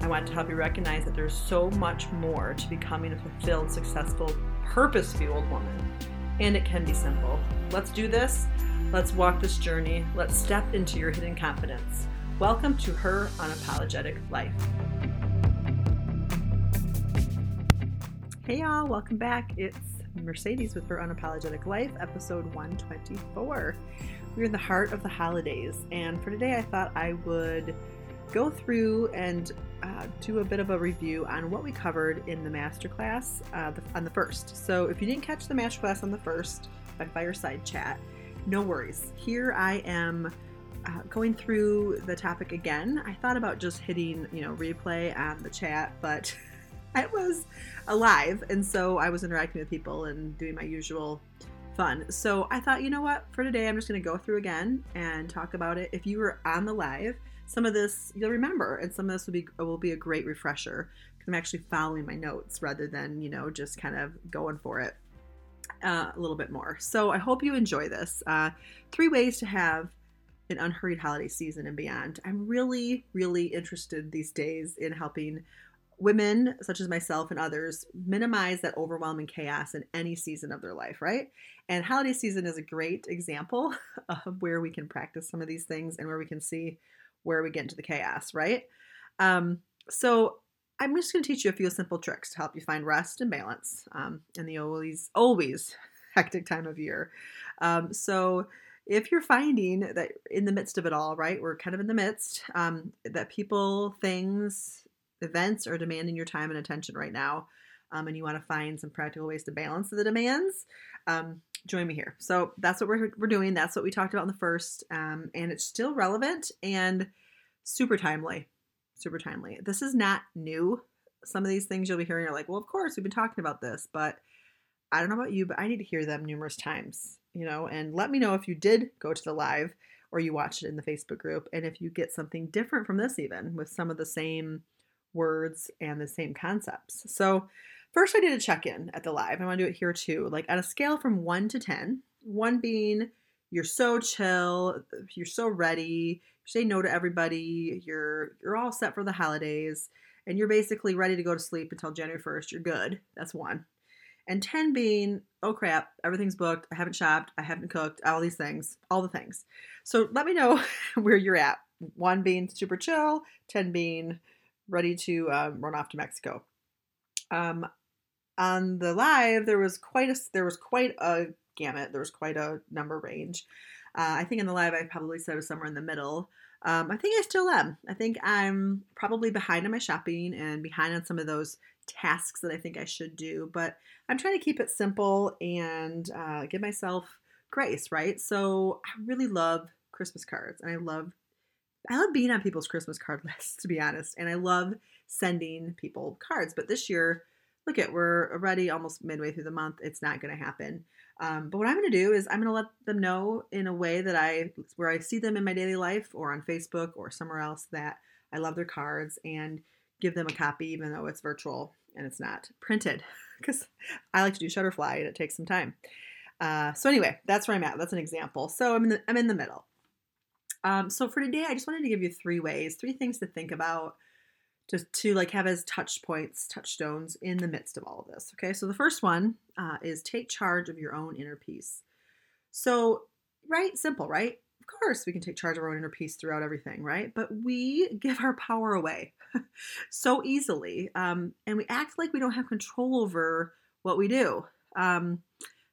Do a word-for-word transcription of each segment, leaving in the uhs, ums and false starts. I want to help you recognize that there's so much more to becoming a fulfilled, successful, purpose-fueled woman, and it can be simple. Let's do this. Let's walk this journey. Let's step into your hidden confidence. Welcome to Her Unapologetic Life. Hey y'all, welcome back. It's Mercedes with Her Unapologetic Life, episode one twenty-four. We're in the heart of the holidays, and for today I thought I would go through and uh, do a bit of a review on what we covered in the masterclass uh, on the first. So if you didn't catch the masterclass on the first, my fireside chat, no worries. Here I am uh, going through the topic again. I thought about just hitting, you know, replay on the chat, but I was alive, and so I was interacting with people and doing my usual fun. So I thought, you know what, for today I'm just going to go through again and talk about it. If you were on the live, some of this you'll remember, and some of this will be will be a great refresher because I'm actually following my notes rather than, you know, just kind of going for it. Uh, a little bit more. So I hope you enjoy this. Uh, three ways to have an unhurried holiday season and beyond. I'm really, really interested these days in helping women such as myself and others minimize that overwhelming chaos in any season of their life, right? And holiday season is a great example of where we can practice some of these things and where we can see where we get into the chaos, right? Um, so I'm just going to teach you a few simple tricks to help you find rest and balance um, in the always, always hectic time of year. Um, so if you're finding that in the midst of it all, right, we're kind of in the midst, um, that people, things, events are demanding your time and attention right now, um, and you want to find some practical ways to balance the demands, um, join me here. So that's what we're, we're doing. That's what we talked about in the first, um, and it's still relevant and super timely. Super timely. This is not new. Some of these things you'll be hearing are like, well, of course, we've been talking about this, but I don't know about you, but I need to hear them numerous times, you know, and let me know if you did go to the live or you watched it in the Facebook group. And if you get something different from this, even with some of the same words and the same concepts. So first I did a check-in at the live. I want to do it here too, like on a scale from one to ten, one being you're so chill, you're so ready, say no to everybody, you're you're all set for the holidays, and you're basically ready to go to sleep until January first. You're good. That's one. And ten being, oh crap, everything's booked, I haven't shopped, I haven't cooked, all these things, all the things. So let me know where you're at. One being super chill, ten being ready to um, run off to Mexico. Um, on the live, there was quite a, there was quite a gamut. There was quite a number range. Uh, I think in the live, I probably said it was somewhere in the middle. Um, I think I still am. I think I'm probably behind on my shopping and behind on some of those tasks that I think I should do, but I'm trying to keep it simple and uh, give myself grace, right? So I really love Christmas cards, and I love, I love being on people's Christmas card lists, to be honest, and I love sending people cards, but this year, look at, we're already almost midway through the month. It's not going to happen. Um, but what I'm going to do is I'm going to let them know in a way that I, where I see them in my daily life or on Facebook or somewhere else, that I love their cards and give them a copy, even though it's virtual and it's not printed, because I like to do Shutterfly and it takes some time. Uh, so anyway, that's where I'm at. That's an example. So I'm in the, I'm in the middle. Um, so for today, I just wanted to give you three ways, three things to think about, just to like have as touch points, touchstones in the midst of all of this. Okay, so the first one uh, is take charge of your own inner peace. So, right, simple, right? Of course we can take charge of our own inner peace throughout everything, right? But we give our power away so easily, um, and we act like we don't have control over what we do, um,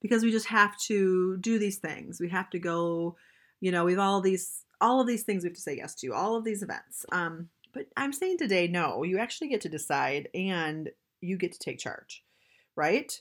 because we just have to do these things. We have to go, you know, we have all these, all of these things we have to say yes to, all of these events. Um, But I'm saying today, no, you actually get to decide and you get to take charge, right?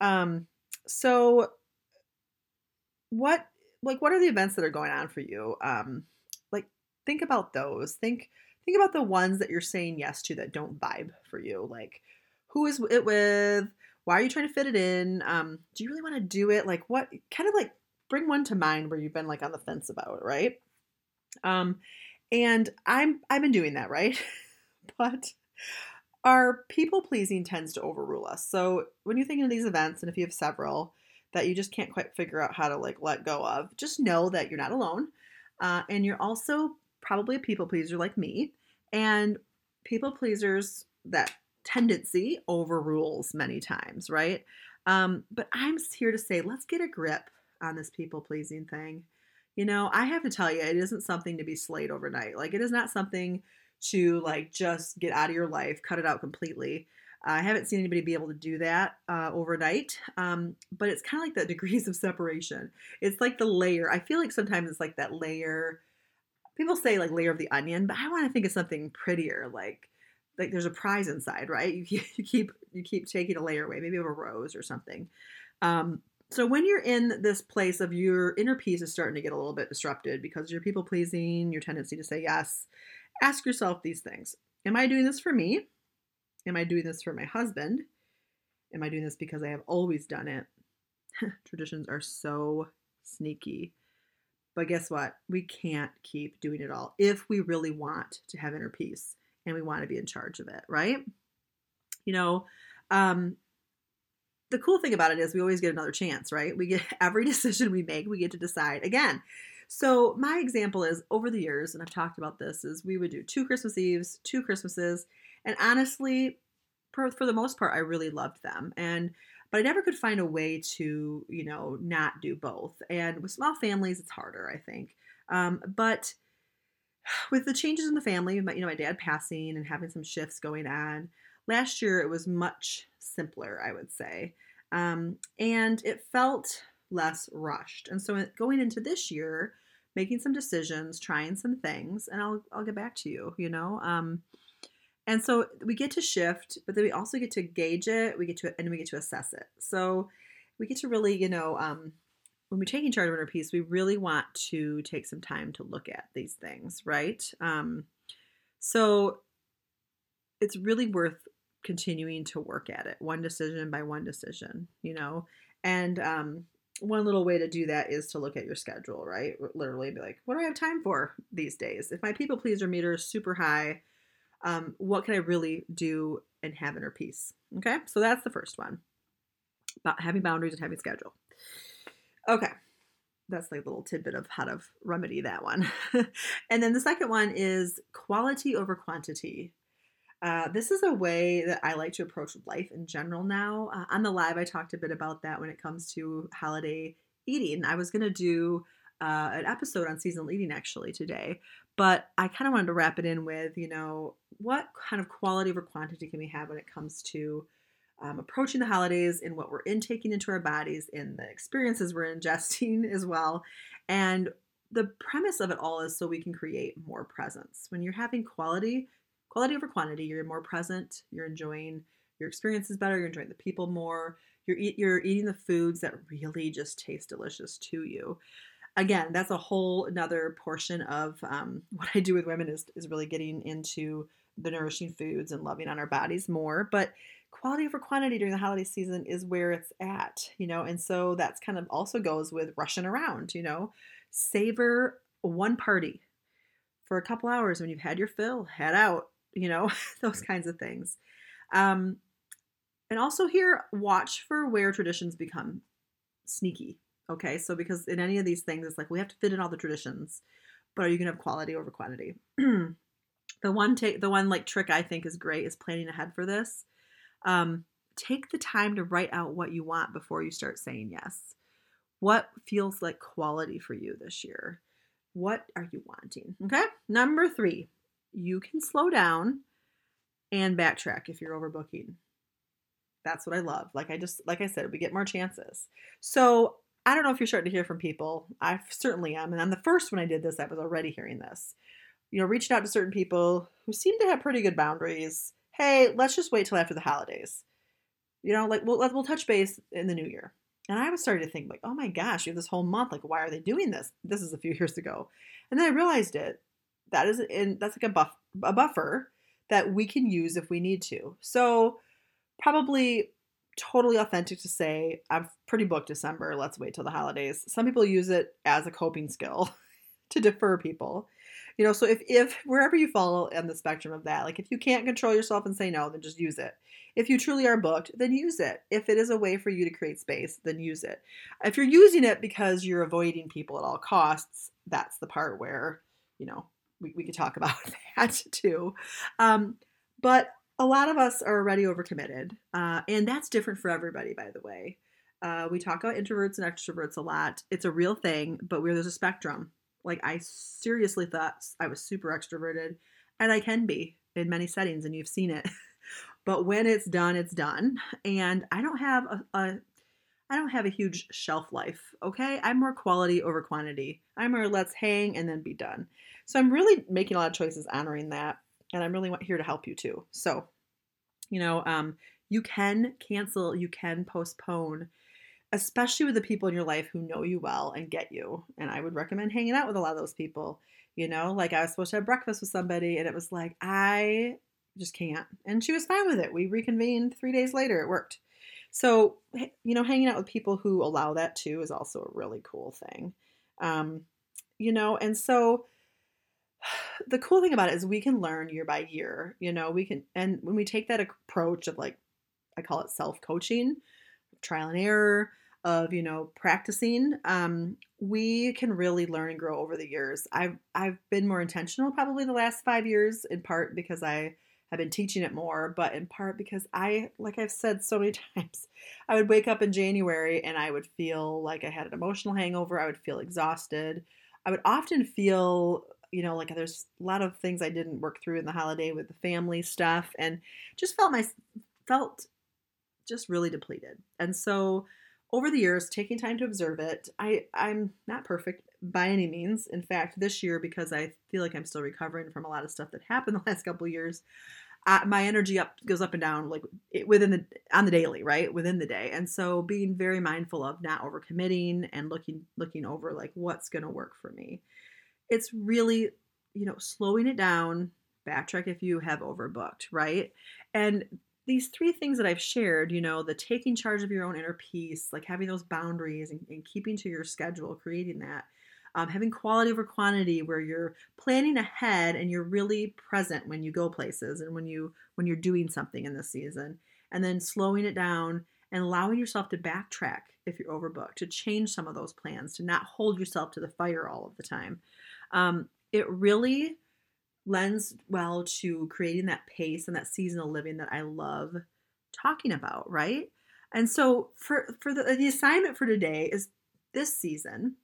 Um, so what, like, what are the events that are going on for you? Um, like, think about those. Think, think about the ones that you're saying yes to that don't vibe for you. Like, who is it with? Why are you trying to fit it in? Um, do you really want to do it? Like, what kind of, like, bring one to mind where you've been, like, on the fence about it, right? Um, and I'm, I've been doing that, right? But our people pleasing tends to overrule us. So when you're thinking of these events, and if you have several that you just can't quite figure out how to, like, let go of, just know that you're not alone. Uh, and you're also probably a people pleaser like me, and people pleasers, that tendency overrules many times, right? Um, but I'm here to say, let's get a grip on this people pleasing thing. You know, I have to tell you, it isn't something to be slayed overnight. Like, it is not something to, like, just get out of your life, cut it out completely. Uh, I haven't seen anybody be able to do that uh, overnight. Um, but it's kind of like the degrees of separation. It's like the layer. I feel like sometimes it's like that layer. People say, like, layer of the onion, but I want to think of something prettier. Like, like there's a prize inside, right? You keep, you keep, you keep taking a layer away, maybe of a rose or something. Um, so when you're in this place of your inner peace is starting to get a little bit disrupted because your people pleasing, your tendency to say yes, ask yourself these things. Am I doing this for me? Am I doing this for my husband? Am I doing this because I have always done it? Traditions are so sneaky. But guess what? We can't keep doing it all if we really want to have inner peace and we want to be in charge of it, right? You know, um, the cool thing about it is we always get another chance, right? We get every decision we make, we get to decide again. So my example is over the years, and I've talked about this, is we would do two Christmas Eves, two Christmases. And honestly, for, for the most part, I really loved them. And, but I never could find a way to, you know, not do both. And with small families, it's harder, I think. Um, but with the changes in the family, my, you know, my dad passing and having some shifts going on, last year it was much simpler, I would say. Um, and it felt less rushed. And so going into this year, making some decisions, trying some things, and I'll, I'll get back to you, you know, um, and so we get to shift, but then we also get to gauge it. We get to, and we get to assess it. So we get to really, you know, um, when we take charge of inner peace, we really want to take some time to look at these things, right? Um, so it's really worth continuing to work at it, one decision by one decision, you know. And um, one little way to do that is to look at your schedule, right? Literally be like, what do I have time for these days? If my people pleaser meter is super high, Um, what can I really do and have inner peace? Okay. So that's the first one, about having boundaries and having schedule. Okay. That's like a little tidbit of how to remedy that one. And then the second one is quality over quantity. Uh, this is a way that I like to approach life in general now. Uh, on the live, I talked a bit about that when it comes to holiday eating. I was going to do uh, an episode on seasonal eating actually today, but I kind of wanted to wrap it in with, you know, what kind of quality over quantity can we have when it comes to um, approaching the holidays and what we're intaking into our bodies and the experiences we're ingesting as well. And the premise of it all is so we can create more presence. When you're having quality, quality over quantity, you're more present, you're enjoying your experiences better, you're enjoying the people more, you're, eat, you're eating the foods that really just taste delicious to you. Again, that's a whole another portion of um, what I do with women is, is really getting into the nourishing foods and loving on our bodies more. But quality over quantity during the holiday season is where it's at, you know. And so that's kind of also goes with rushing around, you know. Savor one party for a couple hours when you've had your fill, head out, you know, those kinds of things. Um, and also here, watch for where traditions become sneaky. Okay, so because in any of these things, it's like we have to fit in all the traditions, but are you going to have quality over quantity? The one take, the one like trick I think is great is planning ahead for this. Um, take the time to write out what you want before you start saying yes. What feels like quality for you this year? What are you wanting? Okay, number three, you can slow down and backtrack if you're overbooking. That's what I love. Like I just, like I said, we get more chances. So I don't know if you're starting to hear from people. I certainly am. And on the first when I did this, I was already hearing this. You know, reaching out to certain people who seem to have pretty good boundaries. Hey, let's just wait till after the holidays. You know, like we'll, we'll touch base in the new year. And I was starting to think like, oh my gosh, you have this whole month. Like, why are they doing this? This is a few years ago. And then I realized it. that is in that's like a buff a buffer that we can use if we need to. So probably totally authentic to say, I'm pretty booked December, let's wait till the holidays. Some people use it as a coping skill to defer people. You know, so if, if wherever you fall on the spectrum of that, like if you can't control yourself and say no, then just use it. If you truly are booked, then use it. If it is a way for you to create space, then use it. If you're using it because you're avoiding people at all costs, that's the part where, you know, we, we could talk about that too. Um, but a lot of us are already overcommitted. Uh, and that's different for everybody, by the way. Uh, we talk about introverts and extroverts a lot. It's a real thing, but where there's a spectrum. Like, I seriously thought I was super extroverted, and I can be in many settings, and you've seen it. But when it's done, it's done. And I don't have a, a, I don't have a huge shelf life. Okay, I'm more quality over quantity. I'm more let's hang and then be done. So I'm really making a lot of choices honoring that, and I'm really here to help you too. So, you know, um, you can cancel, you can postpone. Especially with the people in your life who know you well and get you. And I would recommend hanging out with a lot of those people. You know, like I was supposed to have breakfast with somebody and it was like, I just can't. And she was fine with it. We reconvened three days later. It worked. So, you know, hanging out with people who allow that too is also a really cool thing. Um, you know, and so the cool thing about it is we can learn year by year. You know, we can, and when we take that approach of like, I call it self-coaching, trial and error, of, you know, practicing, um, we can really learn and grow over the years. I've, I've been more intentional probably the last five years in part because I have been teaching it more, but in part because I, like I've said so many times, I would wake up in January and I would feel like I had an emotional hangover. I would feel exhausted. I would often feel, you know, like there's a lot of things I didn't work through in the holiday with the family stuff and just felt my, felt just really depleted. And so over the years, taking time to observe it, I, I'm not perfect by any means. In fact, this year, because I feel like I'm still recovering from a lot of stuff that happened the last couple of years, uh, my energy up goes up and down like it, within the on the daily, right? Within the day. And so being very mindful of not overcommitting and looking looking over like what's going to work for me. It's really, you know, slowing it down, backtrack if you have overbooked, right? And these three things that I've shared, you know, the taking charge of your own inner peace, like having those boundaries and, and keeping to your schedule, creating that, um, having quality over quantity where you're planning ahead and you're really present when you go places and when you, when you're doing something in this season, and then slowing it down and allowing yourself to backtrack if you're overbooked, to change some of those plans, to not hold yourself to the fire all of the time. Um, it really lends well to creating that pace and that seasonal living that I love talking about, right? And so for, for the, the assignment for today is this season,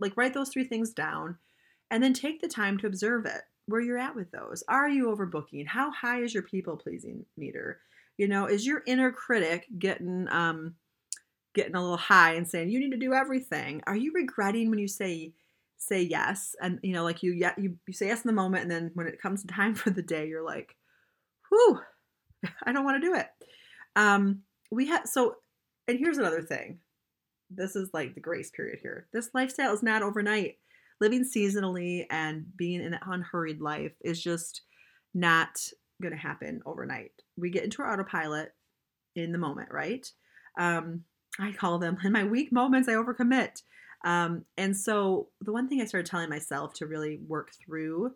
like write those three things down and then take the time to observe it, where you're at with those. Are you overbooking? How high is your people-pleasing meter? You know, is your inner critic getting, um, getting a little high and saying, you need to do everything? Are you regretting when you say say yes? And, you know, like you, you, you say yes in the moment. And then when it comes time for the day, you're like, whew, I don't want to do it. Um, we have, so, and here's another thing. This is like the grace period here. This lifestyle is not overnight. Living seasonally and being in an unhurried life is just not going to happen overnight. We get into our autopilot in the moment, right? Um, I call them in my weak moments, I overcommit. Um, and so the one thing I started telling myself to really work through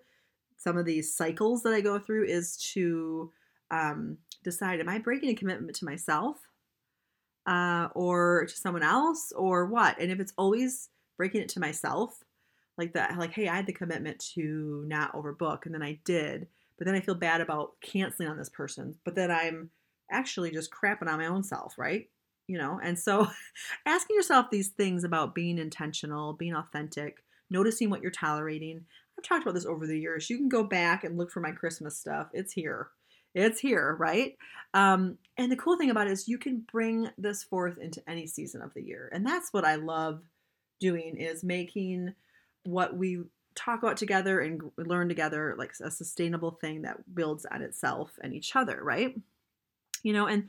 some of these cycles that I go through is to, um, decide, am I breaking a commitment to myself, uh, or to someone else or what? And if it's always breaking it to myself like that, like, hey, I had the commitment to not overbook and then I did, but then I feel bad about canceling on this person, but then I'm actually just crapping on my own self, right? You know, and so asking yourself these things about being intentional, being authentic, noticing what you're tolerating. I've talked about this over the years. You can go back and look for my Christmas stuff. It's here. It's here, right? Um, and the cool thing about it is you can bring this forth into any season of the year. And that's what I love doing, is making what we talk about together and learn together like a sustainable thing that builds on itself and each other, right? You know, and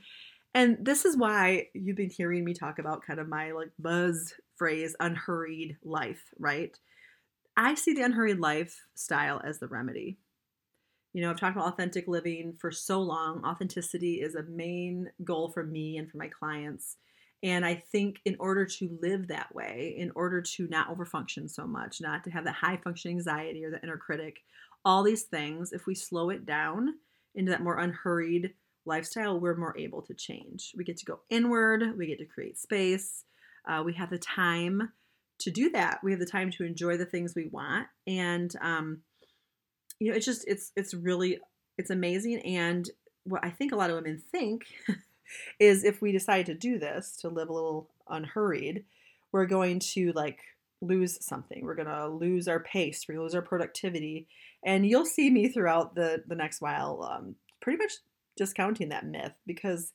And this is why you've been hearing me talk about kind of my like buzz phrase, unhurried life, right? I see the unhurried lifestyle as the remedy. You know, I've talked about authentic living for so long. Authenticity is a main goal for me and for my clients. And I think in order to live that way, in order to not overfunction so much, not to have that high function anxiety or the inner critic, all these things, if we slow it down into that more unhurried lifestyle, we're more able to change. We get to go inward. We get to create space. Uh, we have the time to do that. We have the time to enjoy the things we want. And, um, you know, it's just, it's, it's really, it's amazing. And what I think a lot of women think is if we decide to do this, to live a little unhurried, we're going to like lose something. We're going to lose our pace. We're going to lose our productivity. And you'll see me throughout the, the next while, um, pretty much discounting that myth, because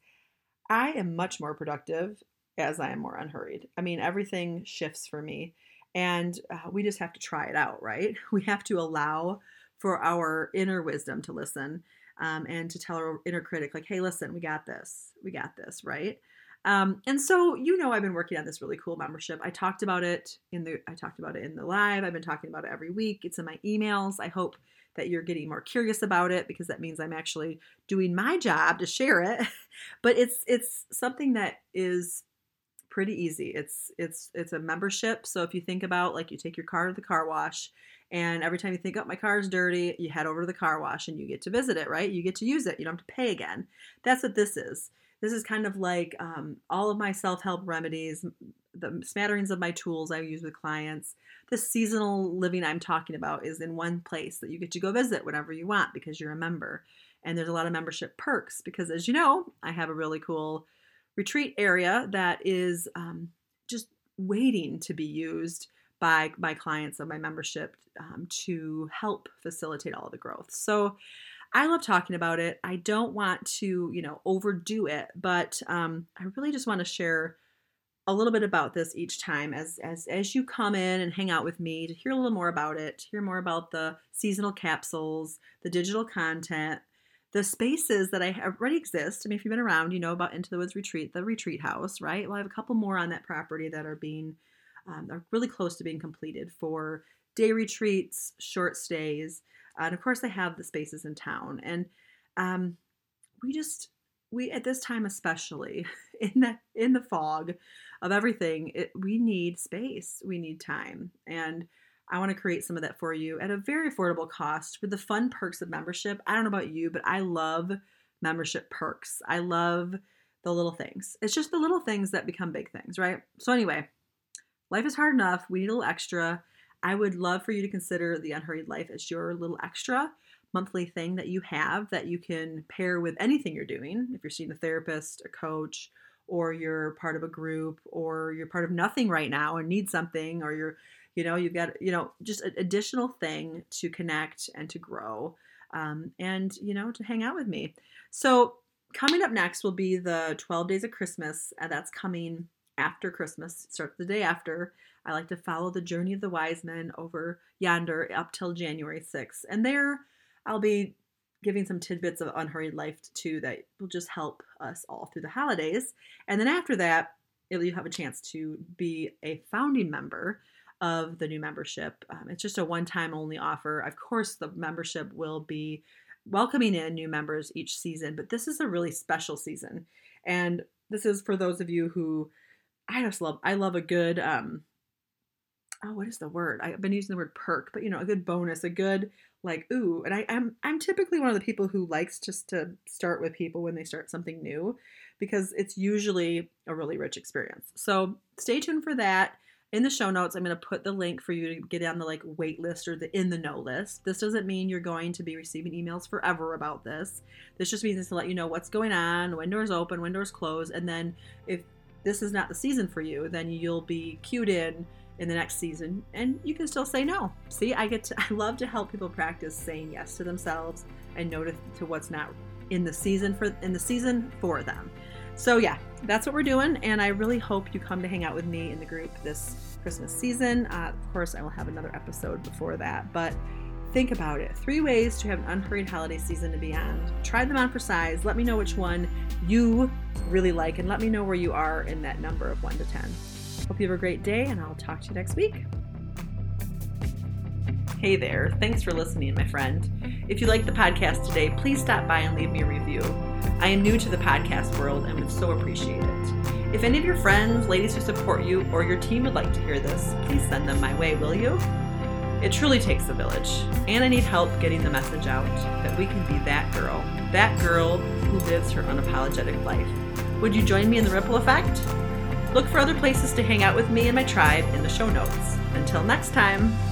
I am much more productive as I am more unhurried. I mean, everything shifts for me, and uh, we just have to try it out, right? We have to allow for our inner wisdom to listen, um, and to tell our inner critic, like, hey, listen, we got this, we got this, right? Um, and so, you know, I've been working on this really cool membership. I talked about it in the, I talked about it in the live. I've been talking about it every week. It's in my emails. I hope that you're getting more curious about it, because that means I'm actually doing my job to share it. But it's, it's something that is pretty easy. It's, it's, it's a membership. So if you think about, like, you take your car to the car wash, and every time you think, oh, my car is dirty, you head over to the car wash and you get to visit it, right? You get to use it. You don't have to pay again. That's what this is. This is kind of like um, all of my self-help remedies, the smatterings of my tools I use with clients. The seasonal living I'm talking about is in one place that you get to go visit whenever you want, because you're a member. And there's a lot of membership perks, because, as you know, I have a really cool retreat area that is um, just waiting to be used by my clients of my membership um, to help facilitate all of the growth. So I love talking about it. I don't want to, you know, overdo it, but um, I really just want to share a little bit about this each time as, as, as you come in and hang out with me, to hear a little more about it, to hear more about the seasonal capsules, the digital content, the spaces that I already exist. I mean, if you've been around, you know about Into the Woods Retreat, the retreat house, right? Well, I have a couple more on that property that are being, um, are really close to being completed for day retreats, short stays. And of course, I have the spaces in town. And um, we just, we at this time, especially in the in the fog of everything, it, we need space. We need time. And I want to create some of that for you at a very affordable cost with the fun perks of membership. I don't know about you, but I love membership perks. I love the little things. It's just the little things that become big things, right? So anyway, life is hard enough. We need a little extra. I would love for you to consider the Unhurried Life as your little extra monthly thing that you have that you can pair with anything you're doing. If you're seeing a therapist, a coach, or you're part of a group, or you're part of nothing right now and need something, or you're, you know, you've got, you know, just an additional thing to connect and to grow, um, and, you know, to hang out with me. So coming up next will be the twelve Days of Christmas, and that's coming after Christmas. It starts the day after. I like to follow the journey of the wise men over yonder up till January sixth. And there I'll be giving some tidbits of Unhurried Life too that will just help us all through the holidays. And then after that, you'll have a chance to be a founding member of the new membership. Um, it's just a one-time only offer. Of course, the membership will be welcoming in new members each season, but this is a really special season. And this is for those of you who, I just love, I love a good, um, oh, what is the word? I've been using the word perk, but, you know, a good bonus, a good, like, ooh. And I, I'm I'm typically one of the people who likes just to start with people when they start something new, because it's usually a really rich experience. So stay tuned for that. In the show notes, I'm going to put the link for you to get on the, like, wait list or the in the know list. This doesn't mean you're going to be receiving emails forever about this. This just means it's to let you know what's going on, when doors open, when doors close. And then if this is not the season for you, then you'll be cued in in the next season, and you can still say no. See, I get to, I love to help people practice saying yes to themselves and no to, to what's not in the season for in the season for them. So yeah, that's what we're doing, and I really hope you come to hang out with me in the group this Christmas season. Uh, of course, I will have another episode before that, but think about it. Three ways to have an unhurried holiday season and beyond. Try them on for size. Let me know which one you really like, and let me know where you are in that number of one to ten. Hope you have a great day, and I'll talk to you next week. Hey there. Thanks for listening, my friend. If you like the podcast today, please stop by and leave me a review. I am new to the podcast world and would so appreciate it. If any of your friends, ladies who support you, or your team would like to hear this, please send them my way, will you? It truly takes a village, and I need help getting the message out that we can be that girl, that girl who lives her unapologetic life. Would you join me in the ripple effect? Look for other places to hang out with me and my tribe in the show notes. Until next time.